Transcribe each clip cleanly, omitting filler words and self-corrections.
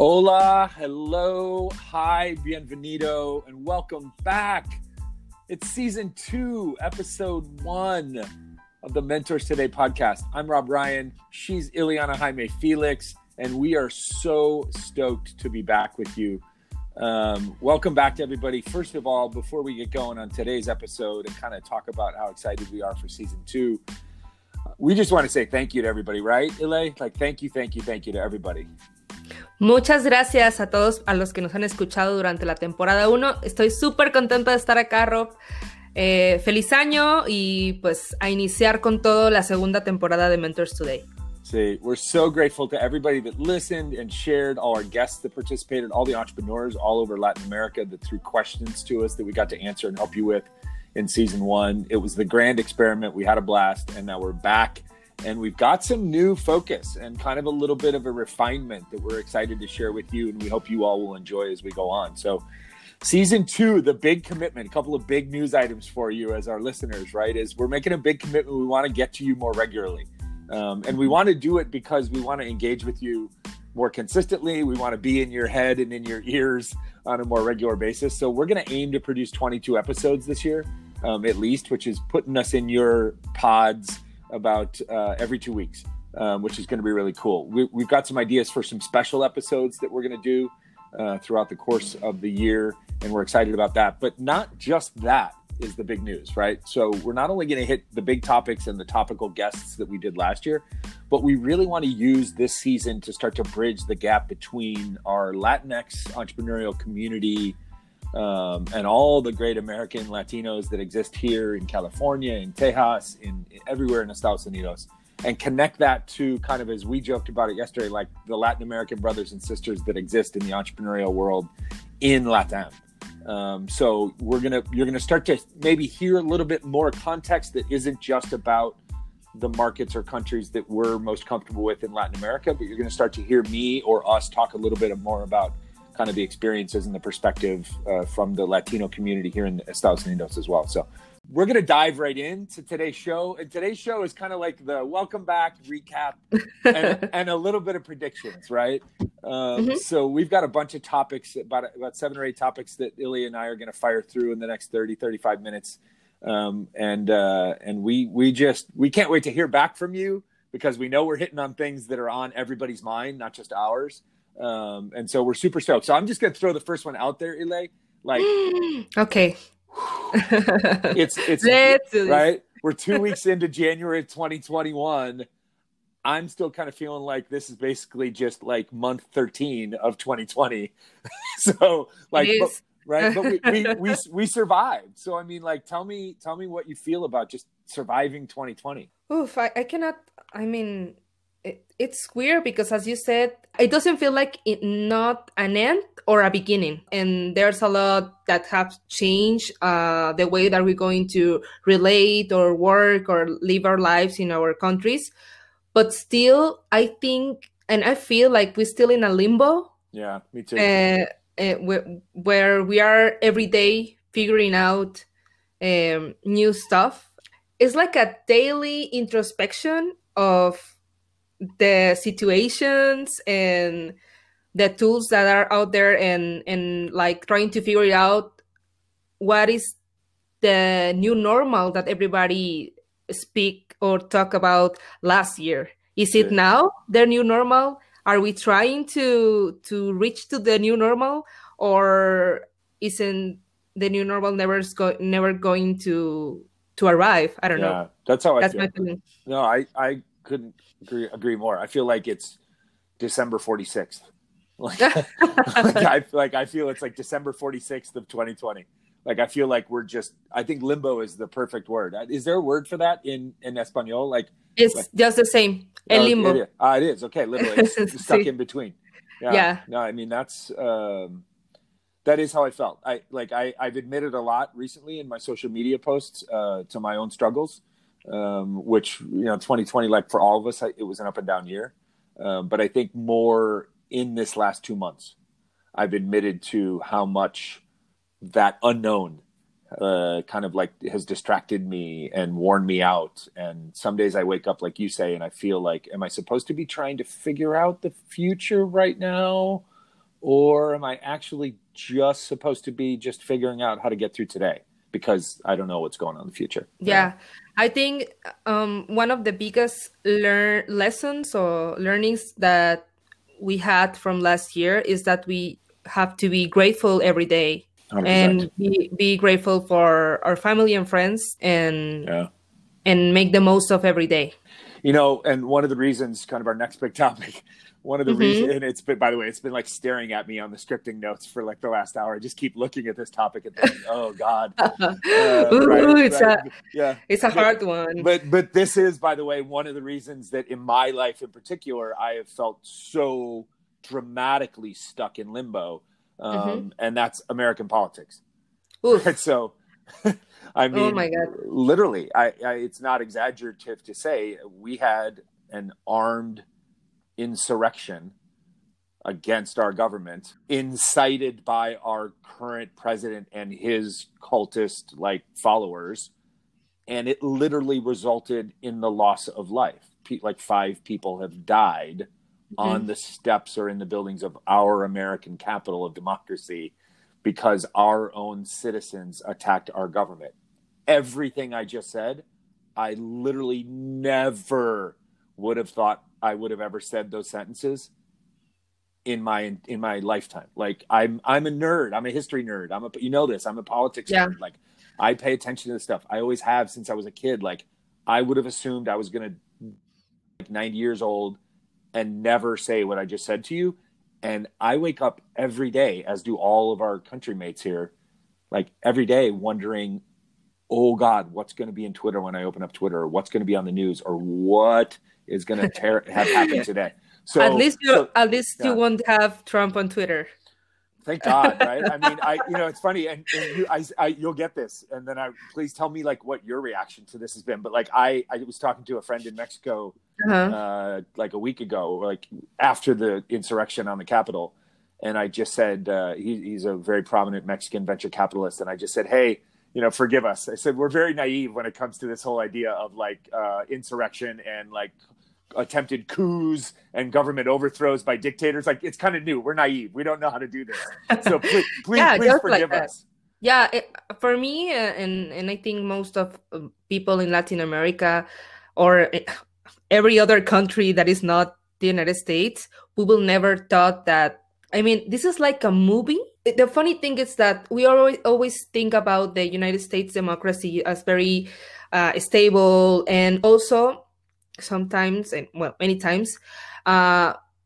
Hola, hello, hi, bienvenido, and welcome back. It's season 2, episode 1 of the Mentors Today podcast. I'm Rob Ryan. She's Ileana Jaime Felix, and we are so stoked to be back with you. Welcome back to everybody. First of all, before we get going on today's episode and kind of talk about how excited we are for season 2, we just want to say thank you to everybody, right, Ile? Like, thank you to everybody. Muchas gracias a todos a los que nos han escuchado durante la temporada 1. Estoy súper contenta de estar acá, Rob. Feliz año y pues a iniciar con todo la segunda temporada de Mentors Today. Sí, we're so grateful to everybody that listened and shared, all our guests that participated, all the entrepreneurs all over Latin America that threw questions to us that we got to answer and help you with in season 1. It was the grand experiment. We had a blast, and now we're back. And we've got some new focus and kind of a little bit of a refinement that we're excited to share with you. And we hope you all will enjoy as we go on. So season 2, the big commitment, a couple of big news items for you as our listeners, right, is we're making a big commitment. We want to get to you more regularly. And we want to do it because we want to engage with you more consistently. We want to be in your head and in your ears on a more regular basis. So we're going to aim to produce 22 episodes this year, at least, which is putting us in your pods about every 2 weeks, which is going to be really cool. We've got some ideas for some special episodes that we're going to do throughout the course of the year, and we're excited about that. But not just that is the big news, right? So we're not only going to hit the big topics and the topical guests that we did last year, but we really want to use this season to start to bridge the gap between our Latinx entrepreneurial community and all the great American Latinos that exist here in California, in Texas, in everywhere in Estados Unidos, and connect that to kind of, as we joked about it yesterday, like the Latin American brothers and sisters that exist in the entrepreneurial world in LATAM. So you're gonna start to maybe hear a little bit more context that isn't just about the markets or countries that we're most comfortable with in Latin America, but you're gonna start to hear me or us talk a little bit more about kind of the experiences and the perspective from the Latino community here in the Estados Unidos as well. So we're going to dive right into today's show. And today's show is kind of like the welcome back, recap, and a little bit of predictions, right? So we've got a bunch of topics, about 7 or 8 topics that Ilya and I are going to fire through in the next 30, 35 minutes. And we can't wait to hear back from you, because we know we're hitting on things that are on everybody's mind, not just ours. And so we're super stoked. So I'm just going to throw the first one out there, Ile. Like, okay. It's right. We're 2 weeks into January 2021. I'm still kind of feeling like this is basically just like month 13 of 2020. So like, but, right. But we survived. So, I mean, like, tell me what you feel about just surviving 2020. Oof. I cannot, I mean, it's weird because, as you said, it doesn't feel like it not an end or a beginning. And there's a lot that have changed the way that we're going to relate or work or live our lives in our countries. But still, I think, and I feel like we're still in a limbo. Yeah, me too. Where we are every day figuring out new stuff. It's like a daily introspection of the situations and the tools that are out there, and like trying to figure out what is the new normal that everybody speak or talk about last year. Is it now their new normal? Are we trying to reach to the new normal, or isn't the new normal never going to arrive? I don't know. That's how I feel. My feeling. No, I couldn't agree more. I feel like it's December 46th. I feel it's like December 46th of 2020. Like, I feel like we're just, I think limbo is the perfect word. Is there a word for that in Espanol? Like, it's like, just the same. El limbo. Yeah. It is. Okay. Limbo. It's stuck in between. Yeah. No, I mean, that's, that is how I felt. I've admitted a lot recently in my social media posts to my own struggles. Which, you know, 2020, like for all of us, it was an up and down year. But I think more in this last 2 months, I've admitted to how much that unknown kind of like has distracted me and worn me out. And some days I wake up, like you say, and I feel like, am I supposed to be trying to figure out the future right now? Or am I actually just supposed to be just figuring out how to get through today? Because I don't know what's going on in the future. Yeah. I think one of the biggest lessons or learnings that we had from last year is that we have to be grateful every day. 100%. And be grateful for our family and friends and make the most of every day. You know, and one of the reasons, kind of our next big topic, one of the reasons, and it's been, by the way, it's been like staring at me on the scripting notes for like the last hour. I just keep looking at this topic and thinking, oh God. It's a hard one. But this is, by the way, one of the reasons that in my life in particular, I have felt so dramatically stuck in limbo. And that's American politics. Right? So, I mean, oh my God. Literally, I it's not exaggerative to say we had an armed insurrection against our government, incited by our current president and his cultist like followers. And it literally resulted in the loss of life. Like 5 people have died on the steps or in the buildings of our American capital of democracy because our own citizens attacked our government. Everything I just said, I literally never would have thought I would have ever said those sentences in my lifetime. Like I'm a nerd. I'm a history nerd. I'm a politics nerd. Like I pay attention to this stuff. I always have since I was a kid. Like I would have assumed I was going to like 90 years old and never say what I just said to you. And I wake up every day, as do all of our countrymates here, like every day wondering, oh God, what's going to be in Twitter when I open up Twitter, or what's going to be on the news, or what is going to have happened today. So at least you won't have Trump on Twitter. Thank God, right? I mean, it's funny, and you'll get this, and then please tell me like what your reaction to this has been. But like I was talking to a friend in Mexico like a week ago, like after the insurrection on the Capitol, and I just said he's a very prominent Mexican venture capitalist, and I just said, hey, you know, forgive us. I said we're very naive when it comes to this whole idea of like insurrection and like attempted coups and government overthrows by dictators. Like it's kind of new. We're naive. We don't know how to do this. So please forgive us. Yeah. For me, and I think most of people in Latin America or every other country that is not the United States, we will never thought that, I mean, this is like a movie. The funny thing is that we always think about the United States democracy as very stable, and also sometimes, and well, many times,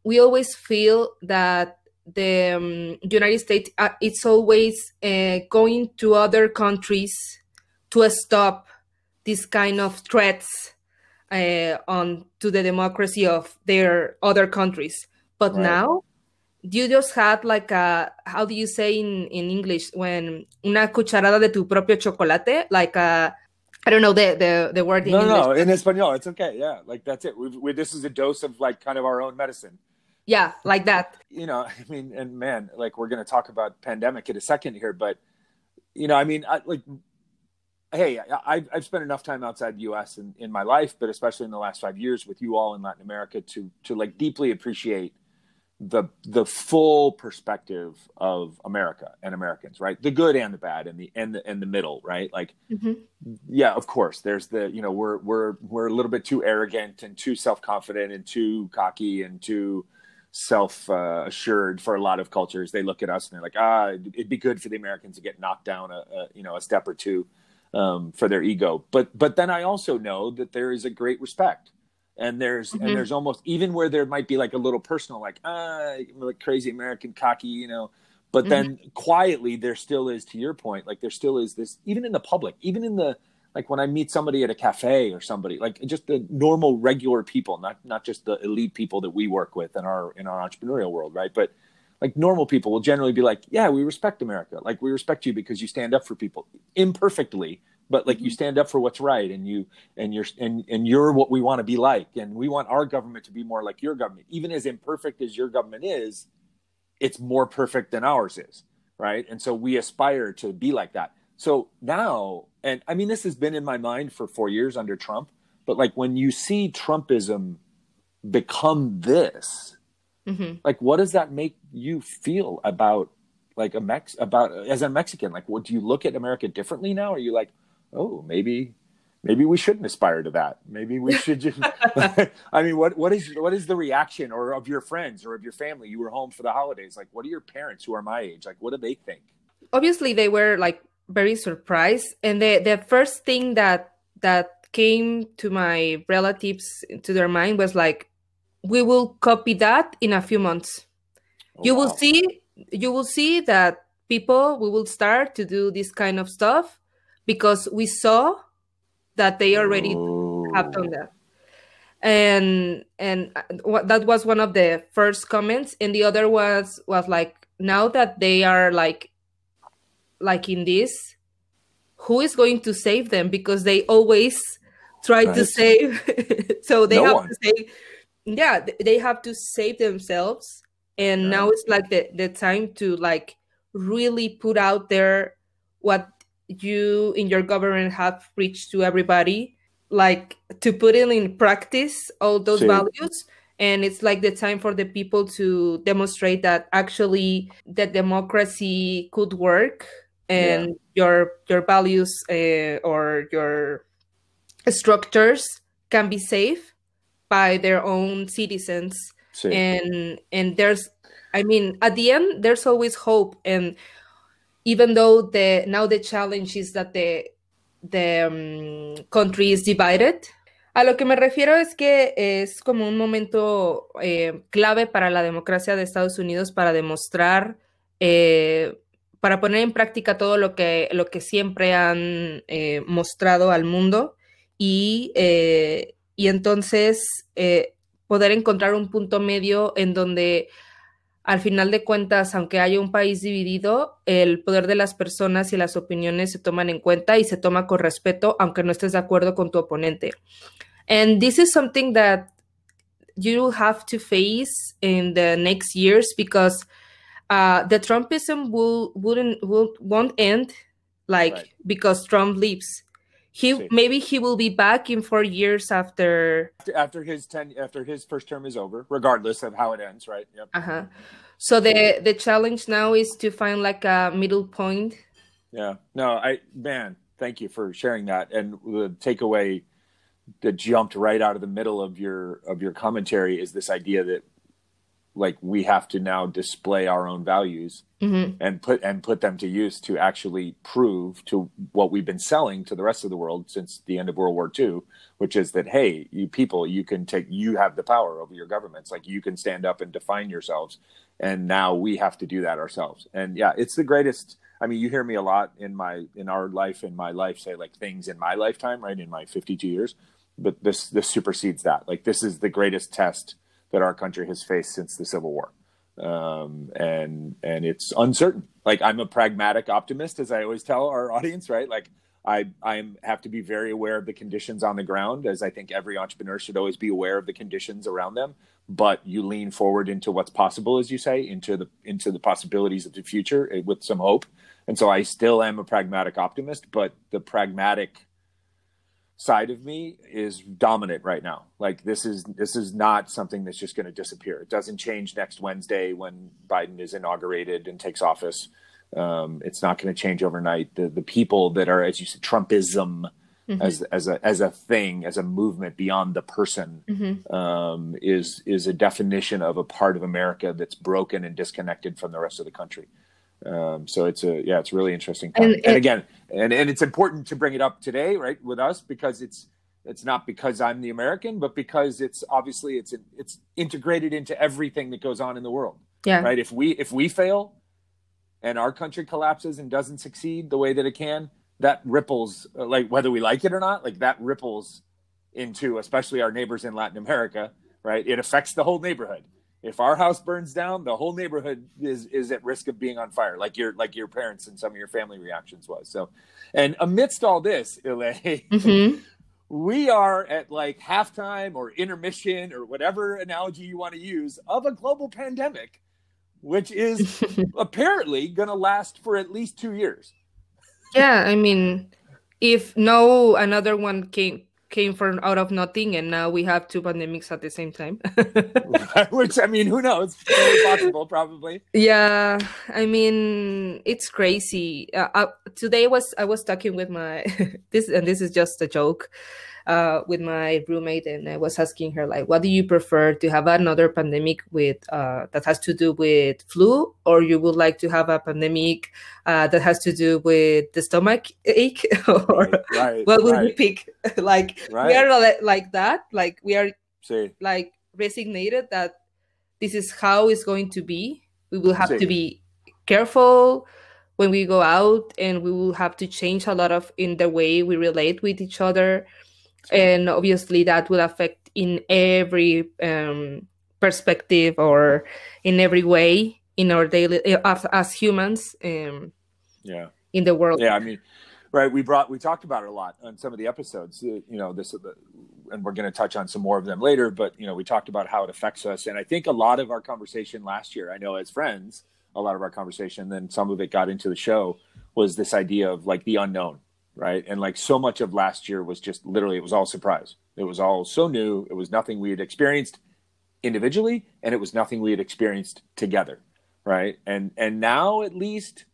we always feel that the United States, it's always going to other countries to stop this kind of threats to the democracy of their other countries. But now, you just had like a, how do you say in English, when una cucharada de tu propio chocolate, like a, I don't know the word in English. No, in Espanol, it's okay. Yeah, like that's it. This is a dose of like kind of our own medicine. Yeah, like that. You know, I mean, and man, like we're going to talk about pandemic in a second here, but you know, I mean, I've spent enough time outside the U.S. in my life, but especially in the last 5 years with you all in Latin America to like deeply appreciate the full perspective of America and Americans, right? The good and the bad and the middle, right? Like, yeah, of course there's the, you know, we're a little bit too arrogant and too self-confident and too cocky and too self-assured for a lot of cultures. They look at us and they're like, it'd be good for the Americans to get knocked down a step or two for their ego. But then I also know that there is a great respect. And there's almost, even where there might be like a little personal, like crazy American cocky, you know, but then quietly there still is, to your point, like there still is this, even in the public, even in the, like when I meet somebody at a cafe or somebody, like just the normal, regular people, not just the elite people that we work with in our entrepreneurial world. Right. But like normal people will generally be like, yeah, we respect America. Like we respect you because you stand up for people imperfectly. But like you stand up for what's right, and you're what we want to be like, and we want our government to be more like your government. Even as imperfect as your government is, it's more perfect than ours is, right? And so we aspire to be like that. So now, and I mean, this has been in my mind for 4 years under Trump, but like when you see Trumpism become this, Mm-hmm. Like, what does that make you feel about, like, as a Mexican? Like, what, do you look at America differently now? Are you like, oh, maybe we shouldn't aspire to that. Maybe we should just, I mean, what is the reaction or of your friends or of your family? You were home for the holidays. Like, what do your parents who are my age? Like, what do they think? Obviously they were like very surprised. And the first thing that came to my relatives, to their mind was like, we will copy that in a few months. Oh, you wow. will see that we will start to do this kind of stuff because we saw that they already have done that. And that was one of the first comments. And the other was like, now that they are like in this, who is going to save them? Because they always try right. to save. So they have to save. Yeah, they have to save themselves. And now it's like the time to like really put out there what you in your government have reached to everybody, like to put it in practice, all those values. And it's like the time for the people to demonstrate that actually that democracy could work and your values or your structures can be safe by their own citizens. See. And there's, I mean, at the end, there's always hope. And even though now the challenge is that the country is divided, a lo que me refiero es que es como un momento clave para la democracia de Estados Unidos para demostrar, para poner en práctica todo lo que siempre han mostrado al mundo y entonces poder encontrar un punto medio en donde al final de cuentas, aunque haya un país dividido, el poder de las personas y las opiniones se toman en cuenta y se toma con respeto, aunque no estés de acuerdo con tu oponente. And this is something that you have to face in the next years because the Trumpism won't end because Trump leaves. Maybe he will be back in 4 years after his first term is over, regardless of how it ends, right? Yep. Uh-huh. So the challenge now is to find like a middle point. Yeah. No, thank you for sharing that. And the takeaway that jumped right out of the middle of your commentary is this idea that like we have to now display our own values mm-hmm. and put them to use to actually prove to what we've been selling to the rest of the world since the end of World War II, which is that, hey, you people, you have the power over your governments. Like you can stand up and define yourselves. And now we have to do that ourselves. And yeah, it's the greatest. I mean, you hear me a lot in my life, say like things in my lifetime, right? In my 52 years, but this supersedes that. Like this is the greatest test that our country has faced since the Civil War. And it's uncertain. Like I'm a pragmatic optimist, as I always tell our audience, right? Like I have to be very aware of the conditions on the ground, as I think every entrepreneur should always be aware of the conditions around them. But you lean forward into what's possible, as you say, into the possibilities of the future with some hope. And so I still am a pragmatic optimist, but the pragmatic side of me is dominant right now. Like this is not something that's just going to disappear. It doesn't change next Wednesday when Biden is inaugurated and takes office. It's not going to change overnight. The people that are, as you said, Trumpism mm-hmm. as a thing, as a movement beyond the person mm-hmm. is a definition of a part of America that's broken and disconnected from the rest of the country. So it's really interesting. And it's important to bring it up today, right, with us, because it's not because I'm the American, but because it's obviously it's integrated into everything that goes on in the world. Yeah. Right. If we fail and our country collapses and doesn't succeed the way that it can, that ripples, like whether we like it or not, like that ripples into especially our neighbors in Latin America. Right. It affects the whole neighborhood. If our house burns down, the whole neighborhood is at risk of being on fire, like your parents and some of your family reactions was. So, and amidst all this, Ileana, mm-hmm. we are at like halftime or intermission or whatever analogy you want to use of a global pandemic, which is apparently going to last for at least 2 years. Yeah, I mean, if another one came from out of nothing, and now we have two pandemics at the same time. Which, I mean, who knows? It's possible, probably. Yeah, I mean, it's crazy. Today I was talking with my this is just a joke, with my roommate, and I was asking her, like, what do you prefer, to have another pandemic with that has to do with flu, or you would like to have a pandemic that has to do with the stomach ache? Or right, what would you pick? Like. Right. We are like that. Like, we are like resignated that this is how it's going to be. We will have to be careful when we go out, and we will have to change a lot of in the way we relate with each other. And obviously that will affect in every perspective, or in every way in our daily as humans. In the world. Yeah, I mean. Right, we talked about it a lot on some of the episodes, and we're going to touch on some more of them later, but, we talked about how it affects us. And I think a lot of our conversation last year, I know as friends, a lot of our conversation, then some of it got into the show, was this idea of like the unknown, right? And like so much of last year was just literally, it was all surprise. It was all so new. It was nothing we had experienced individually, and it was nothing we had experienced together, right? And now, at least,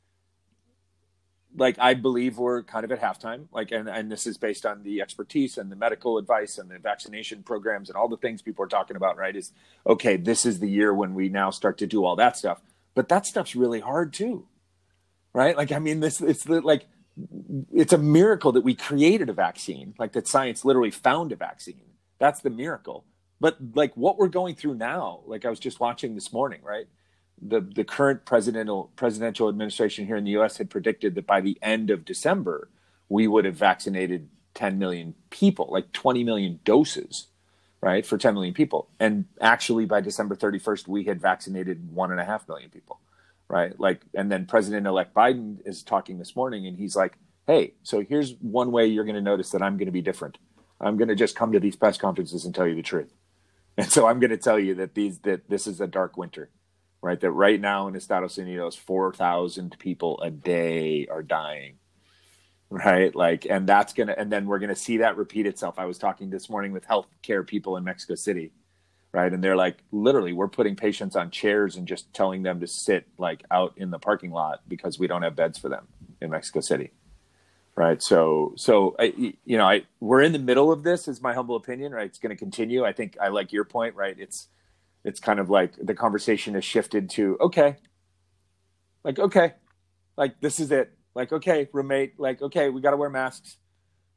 like, I believe we're kind of at halftime, like, and this is based on the expertise and the medical advice and the vaccination programs and all the things people are talking about, right? Is, okay, this is the year when we now start to do all that stuff, but that stuff's really hard too, right? Like, I mean, it's a miracle that we created a vaccine, like that science literally found a vaccine. That's the miracle. But like what we're going through now, like I was just watching this morning, right? The current presidential administration here in the U.S. had predicted that by the end of December, we would have vaccinated 10 million people, like 20 million doses, right, for 10 million people. And actually, by December 31st, we had vaccinated 1.5 million people, right? Like, and then President-elect Biden is talking this morning, and he's like, hey, so here's one way you're going to notice that I'm going to be different. I'm going to just come to these press conferences and tell you the truth. And so I'm going to tell you that this is a dark winter. Right, that right now in Estados Unidos, 4,000 people a day are dying, right? Like, and that's going to, and then we're going to see that repeat itself. I was talking this morning with healthcare people in Mexico City, right? And they're like, literally, we're putting patients on chairs and just telling them to sit like out in the parking lot because we don't have beds for them in Mexico City, right? So we're in the middle of this, is my humble opinion, right? It's going to continue. I think I like your point, right? It's kind of like the conversation has shifted to, okay, this is it. Like, okay, roommate, like, okay, we got to wear masks.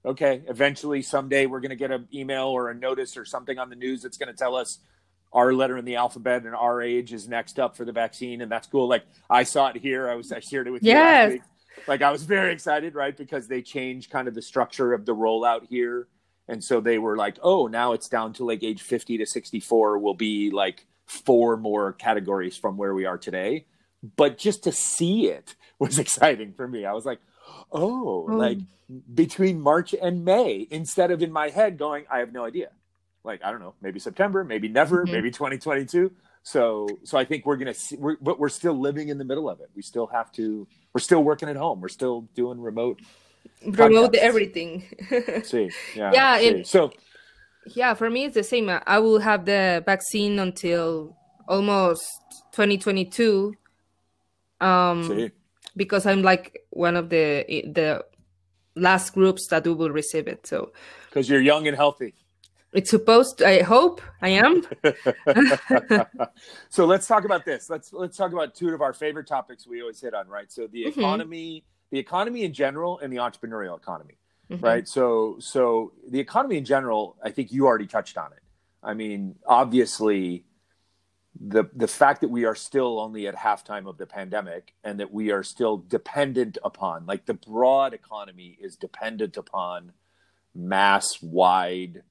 Okay, eventually someday we're going to get an email or a notice or something on the news that's going to tell us our letter in the alphabet and our age is next up for the vaccine. And that's cool. Like, I saw it here. I shared it with you last week. Like, I was very excited, right? Because they changed kind of the structure of the rollout here. And so they were like, oh, now it's down to like age 50 to 64 will be like 4 more categories from where we are today. But just to see it was exciting for me. I was like, like between March and May, instead of in my head going, I have no idea. Like, I don't know, maybe September, maybe never, maybe 2022. So I think we're still living in the middle of it. We're still working at home. We're still doing remote everything. For me it's the same. I will have the vaccine until almost 2022 because I'm like one of the last groups that we will receive it. So because you're young and healthy, it's supposed to, I hope I am. So let's talk about this. Let's talk about two of our favorite topics we always hit on, right? So the economy, the economy in general, and the entrepreneurial economy, right? So the economy in general, I think you already touched on it. I mean, obviously, the fact that we are still only at halftime of the pandemic and that we are still dependent upon, like the broad economy is dependent upon mass-wide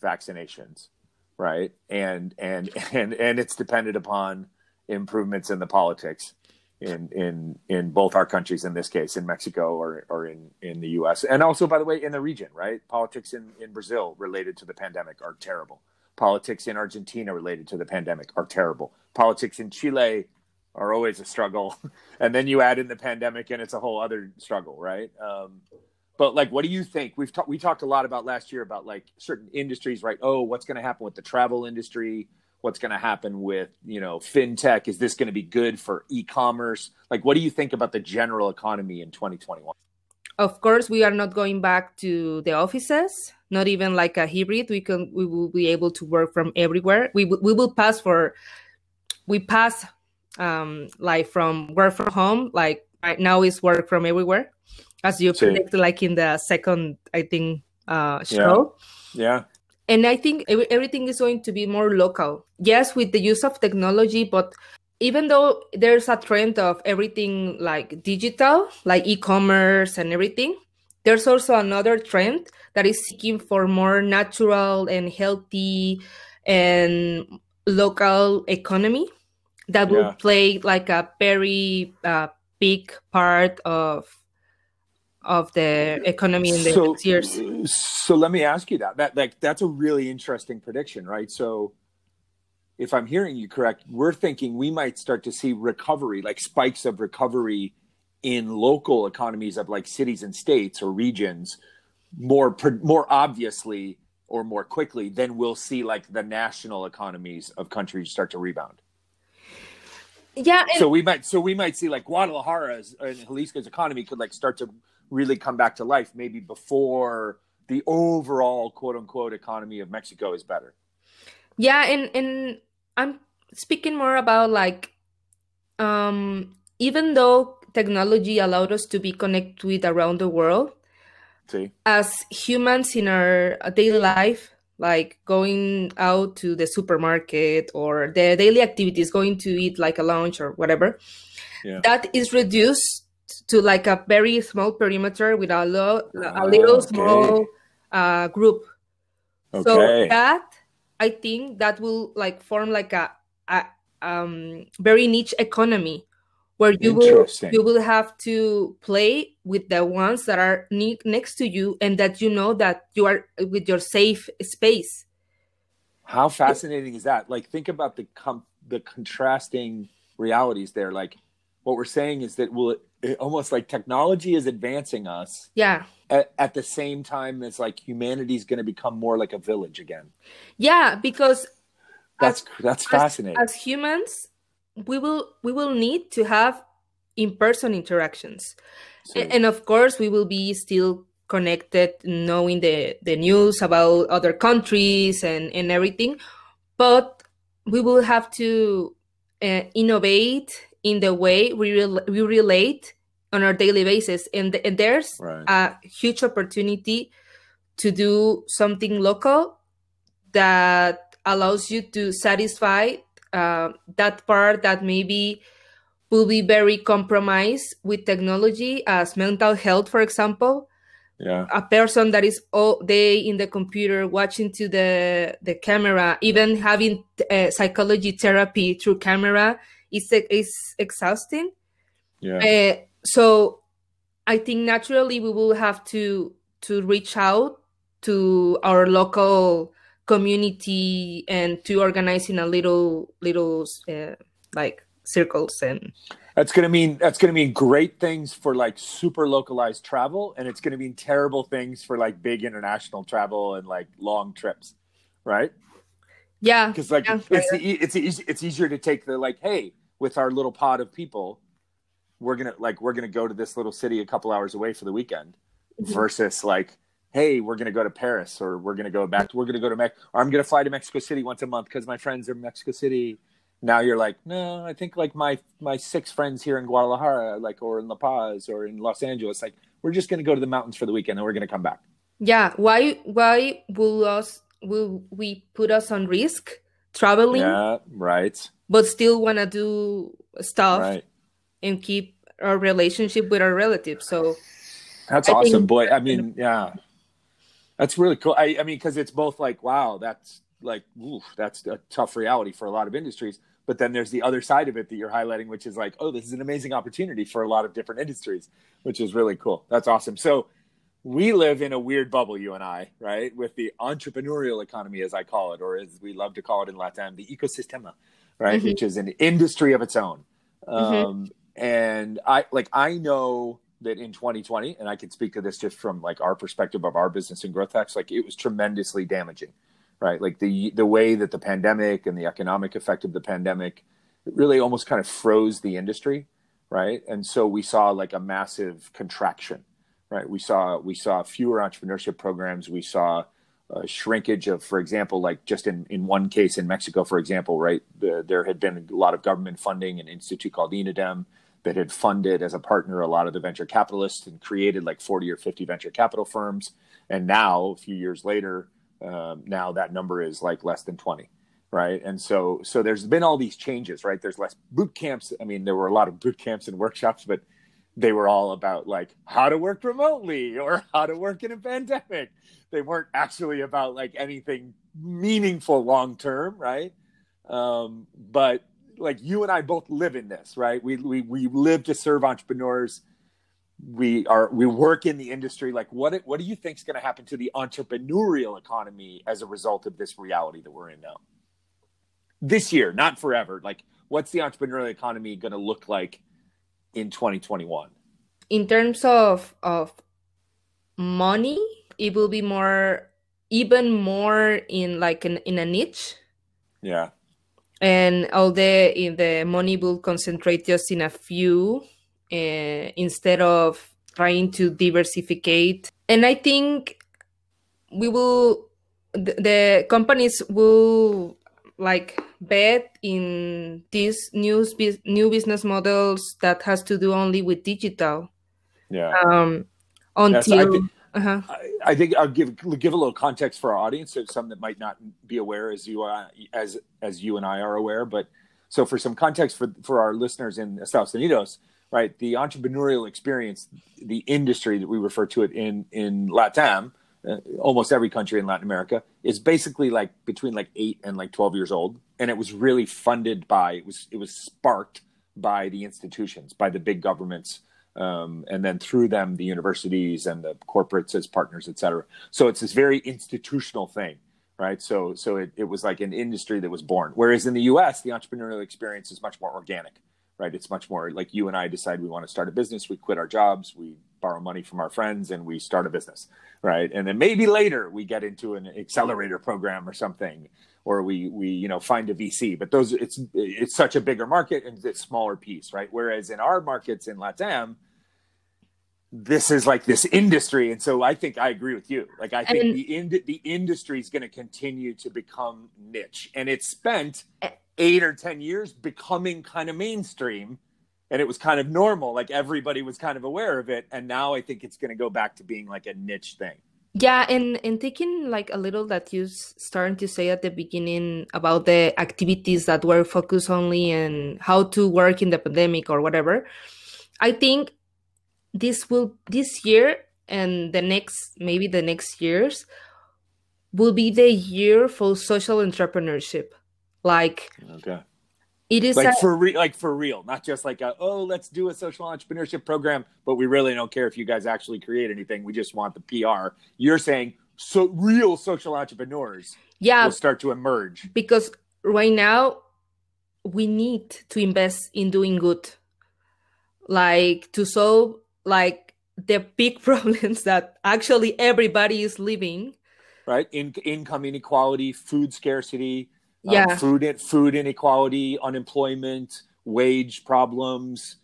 vaccinations, right? And it's dependent upon improvements in the politics. In both our countries, in this case, in Mexico or in the U.S. And also, by the way, in the region, right? Politics in Brazil related to the pandemic are terrible. Politics in Argentina related to the pandemic are terrible. Politics in Chile are always a struggle. And then you add in the pandemic and it's a whole other struggle, right? But like, what do you think? We talked a lot about last year about like certain industries, right? Oh, what's going to happen with the travel industry? What's going to happen with, you know, fintech? Is this going to be good for e-commerce? Like, what do you think about the general economy in 2021? Of course, we are not going back to the offices, not even like a hybrid. We will be able to work from everywhere. We will pass like from work from home. Like right now is work from everywhere. As you predicted, like in the second, I think, show. Yeah. And I think everything is going to be more local. Yes, with the use of technology, but even though there's a trend of everything like digital, like e-commerce and everything, there's also another trend that is seeking for more natural and healthy and local economy that will play like a very big part of the economy in the next years. So let me ask you that like that's a really interesting prediction, right? So if I'm hearing you correct, we're thinking we might start to see recovery, like spikes of recovery in local economies of like cities and states or regions more obviously or more quickly than we'll see like the national economies of countries start to rebound. Yeah. So we might see like Guadalajara's and Jalisco's economy could like start to really come back to life maybe before the overall quote unquote economy of Mexico is better. Yeah. And I'm speaking more about like, even though technology allowed us to be connected with around the world, as humans in our daily life, like going out to the supermarket or the daily activities, going to eat like a lunch or whatever, that is reduced to like a very small perimeter with a little small group. Okay. So that, I think that will like form like a very niche economy where you will have to play with the ones that are next to you and that you know that you are with your safe space. How fascinating is that? Like think about the contrasting realities there. Like what we're saying is that it almost like technology is advancing us. Yeah. At the same time as like humanity is going to become more like a village again. Yeah, because that's fascinating. As humans, we will need to have in-person interactions. And of course, we will be still connected, knowing the news about other countries and everything. But we will have to innovate in the way we relate on our daily basis. And there's a huge opportunity to do something local that allows you to satisfy that part that maybe will be very compromised with technology, as mental health, for example. Yeah. A person that is all day in the computer, watching to the camera, even having psychology therapy through camera is exhausting. Yeah. So I think naturally we will have to reach out to our local community and to organize in a little like circles, and that's gonna mean great things for like super localized travel, and it's gonna mean terrible things for like big international travel and like long trips, right? Yeah, because like it's easier to take the like, hey, with our little pod of people, we're gonna go to this little city a couple hours away for the weekend, versus like, hey, we're going to go to Paris, or or I'm going to fly to Mexico City once a month because my friends are in Mexico City. Now you're like, no, I think like my 6 friends here in Guadalajara, like, or in La Paz or in Los Angeles, like we're just going to go to the mountains for the weekend and we're going to come back. Yeah. Why will we put us on risk traveling? Yeah, right. But still want to do stuff and keep our relationship with our relatives. So that's awesome, boy. I mean, yeah. That's really cool. I mean, because it's both like, wow, that's like, oof, that's a tough reality for a lot of industries. But then there's the other side of it that you're highlighting, which is like, oh, this is an amazing opportunity for a lot of different industries, which is really cool. That's awesome. So we live in a weird bubble, you and I, right? With the entrepreneurial economy, as I call it, or as we love to call it in Latin, the ecosistema, right? Mm-hmm. Which is an industry of its own. And I know that in 2020, and I can speak to this just from like our perspective of our business and growth hacks, like it was tremendously damaging, right? Like the way that the pandemic and the economic effect of the pandemic, it really almost kind of froze the industry, right? And so we saw like a massive contraction, right? We saw fewer entrepreneurship programs. We saw a shrinkage of, for example, like just in one case in Mexico, for example, right? There had been a lot of government funding, an institute called INADEM that had funded as a partner a lot of the venture capitalists and created like 40 or 50 venture capital firms. And now, a few years later, now that number is like less than 20. Right. And so there's been all these changes, right? There's less boot camps. I mean, there were a lot of boot camps and workshops, but they were all about like how to work remotely or how to work in a pandemic. They weren't actually about like anything meaningful long-term, right? But like you and I both live in this, right? We live to serve entrepreneurs. We work in the industry. Like what do you think is going to happen to the entrepreneurial economy as a result of this reality that we're in now? This year, not forever. Like, what's the entrepreneurial economy going to look like in 2021? In terms of money, it will be more, even more in like in a niche. Yeah. And all the money will concentrate just in a few instead of trying to diversificate. And I think we will, the companies will like bet in these new business models that has to do only with digital. Yeah. I think I'll give a little context for our audience. So some that might not be aware as you and I are aware, but so for some context for our listeners in Estados Unidos, right? The entrepreneurial experience, the industry that we refer to it in LATAM, almost every country in Latin America, is basically like between like 8 and like 12 years old. And it was really funded by, it was sparked by the institutions, by the big governments. And then through them, the universities and the corporates as partners, et cetera. So it's this very institutional thing, right? So it was like an industry that was born. Whereas in the US, the entrepreneurial experience is much more organic, right? It's much more like you and I decide we want to start a business. We quit our jobs. We borrow money from our friends and we start a business, right? And then maybe later we get into an accelerator program or something, or we find a VC. But those it's such a bigger market and it's a smaller piece, right? Whereas in our markets in LATAM, this is like this industry. And so I think I agree with you. Like I think the industry is going to continue to become niche, and it's spent 8 or 10 years becoming kind of mainstream, and it was kind of normal. Like everybody was kind of aware of it. And now I think it's going to go back to being like a niche thing. Yeah. And taking like a little that you started to say at the beginning about the activities that were focused only on how to work in the pandemic or whatever. I think this year and the next years will be the year for social entrepreneurship. Like, okay. It is like for real, not just like let's do a social entrepreneurship program, but we really don't care if you guys actually create anything. We just want the PR. You're saying so real social entrepreneurs will start to emerge. Because right now we need to invest in doing good, like to solve like the big problems that actually everybody is living. Right. Income inequality, food scarcity. Yeah. Food inequality, unemployment, wage problems,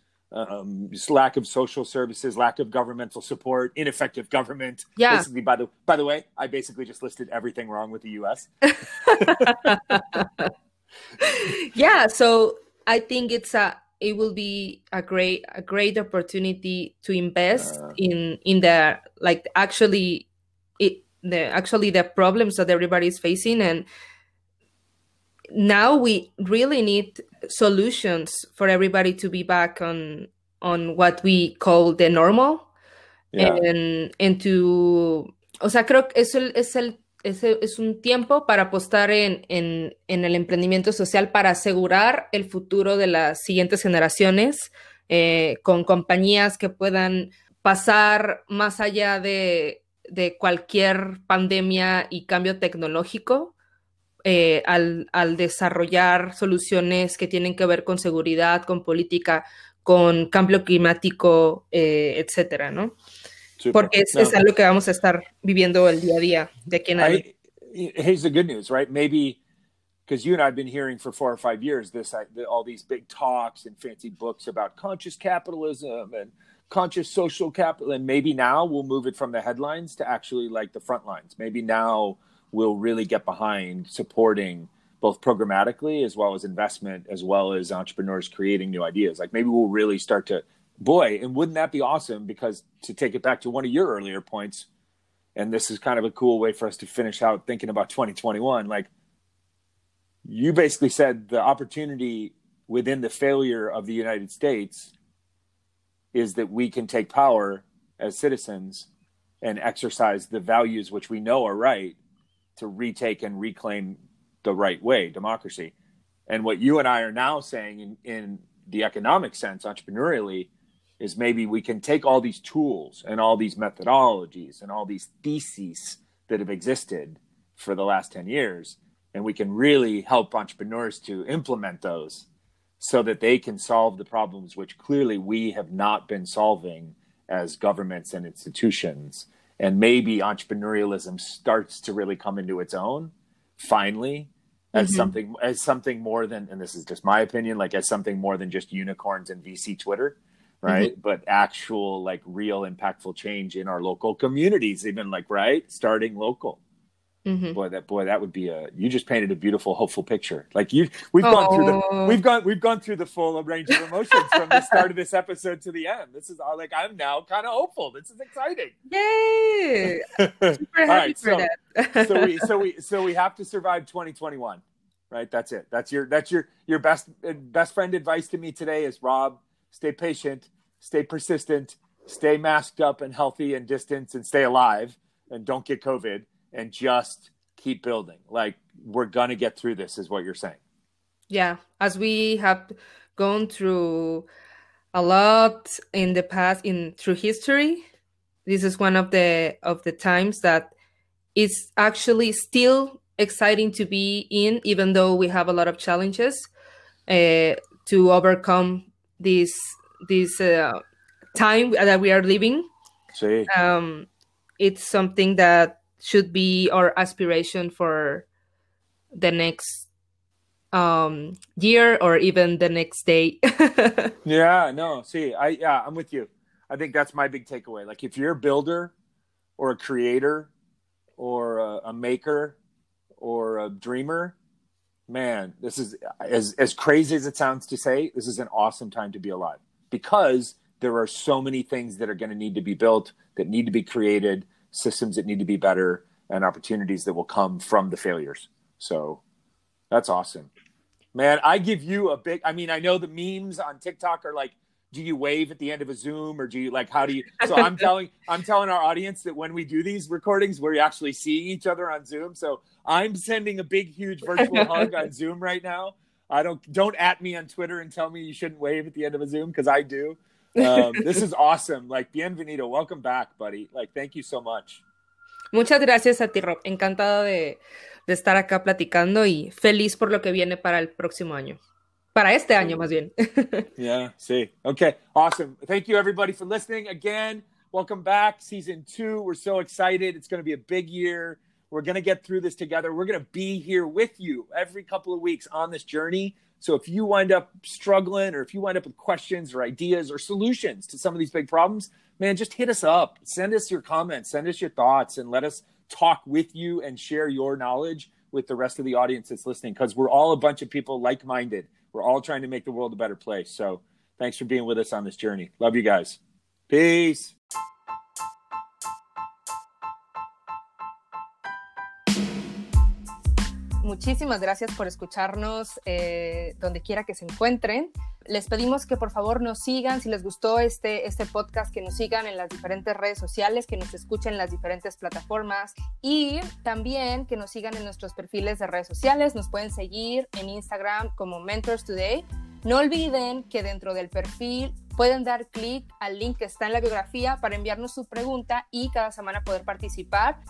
just lack of social services, lack of governmental support, ineffective government. Yeah. Basically, by the way, I basically just listed everything wrong with the U.S. Yeah. So I think it will be a great opportunity to invest in the like actually the problems that everybody is facing. And now we really need solutions for everybody to be back on what we call the normal. Yeah. And to, o sea, creo que eso es un tiempo para apostar en el emprendimiento social para asegurar el futuro de las siguientes generaciones con compañías que puedan pasar más allá de cualquier pandemia y cambio tecnológico. Al desarrollar soluciones que tienen que ver con seguridad, con política, con cambio climático, etcétera, ¿no? Super. Porque es algo que vamos a estar viviendo el día a día de aquí en adelante. Here's the good news, right? Maybe, because you and I have been hearing for 4 or 5 years all these big talks and fancy books about conscious capitalism and conscious social capital, and maybe now we'll move it from the headlines to actually like the front lines. Maybe now we'll really get behind supporting both programmatically as well as investment, as well as entrepreneurs creating new ideas. Like maybe we'll really start to, boy, and wouldn't that be awesome? Because to take it back to one of your earlier points, and this is kind of a cool way for us to finish out thinking about 2021, like you basically said the opportunity within the failure of the United States is that we can take power as citizens and exercise the values which we know are right to retake and reclaim the right way, democracy. And what you and I are now saying in the economic sense, entrepreneurially, is maybe we can take all these tools and all these methodologies and all these theses that have existed for the last 10 years, and we can really help entrepreneurs to implement those so that they can solve the problems which clearly we have not been solving as governments and institutions. And maybe entrepreneurialism starts to really come into its own finally as something more than, and this is just my opinion, like as something more than just unicorns and VC Twitter, right? Mm-hmm. But actual like real impactful change in our local communities, even like, right? Starting local. Mm-hmm. Boy, that would be you just painted a beautiful, hopeful picture. Like we've gone through the full range of emotions from the start of this episode to the end. This is all like, I'm now kind of hopeful. This is exciting. Yay. Super happy for that. so we have to survive 2021, right? That's it. That's your best friend advice to me today is, Rob, stay patient, stay persistent, stay masked up and healthy and distance and stay alive and don't get COVID. And just keep building. Like, we're going to get through this is what you're saying. Yeah. As we have gone through a lot in the past, through history, this is one of the times that it's actually still exciting to be in, even though we have a lot of challenges to overcome this time that we are living. Sí. It's something that should be our aspiration for the next year or even the next day. Yeah, no, see, I'm with you. I think that's my big takeaway. Like if you're a builder or a creator or a maker or a dreamer, man, this is, as crazy as it sounds to say, this is an awesome time to be alive because there are so many things that are going to need to be built, that need to be created, systems that need to be better, and opportunities that will come from the failures. So that's awesome, man. I give you a big, I mean, I know the memes on TikTok are like, do you wave at the end of a Zoom or do you like, how do you, so I'm telling our audience that when we do these recordings, we're actually seeing each other on Zoom. So I'm sending a big, huge virtual hug on Zoom right now. I don't at me on Twitter and tell me you shouldn't wave at the end of a Zoom. 'Cause I do. This is awesome. Like, bienvenido. Welcome back, buddy. Like, thank you so much. Muchas gracias a ti, Rob. Encantada de estar acá platicando y feliz por lo que viene para el próximo año. Para este año, más bien. Yeah, sí. Okay, awesome. Thank you, everybody, for listening. Again, welcome back. Season 2. We're so excited. It's going to be a big year. We're going to get through this together. We're going to be here with you every couple of weeks on this journey. So if you wind up struggling or if you wind up with questions or ideas or solutions to some of these big problems, man, just hit us up. Send us your comments, send us your thoughts, and let us talk with you and share your knowledge with the rest of the audience that's listening, because we're all a bunch of people like-minded. We're all trying to make the world a better place. So thanks for being with us on this journey. Love you guys. Peace. Muchísimas gracias por escucharnos donde quiera que se encuentren. Les pedimos que por favor nos sigan, si les gustó este podcast, que nos sigan en las diferentes redes sociales, que nos escuchen en las diferentes plataformas y también que nos sigan en nuestros perfiles de redes sociales. Nos pueden seguir en Instagram como Mentors Today. No olviden que dentro del perfil pueden dar clic al link que está en la biografía para enviarnos su pregunta y cada semana poder participar.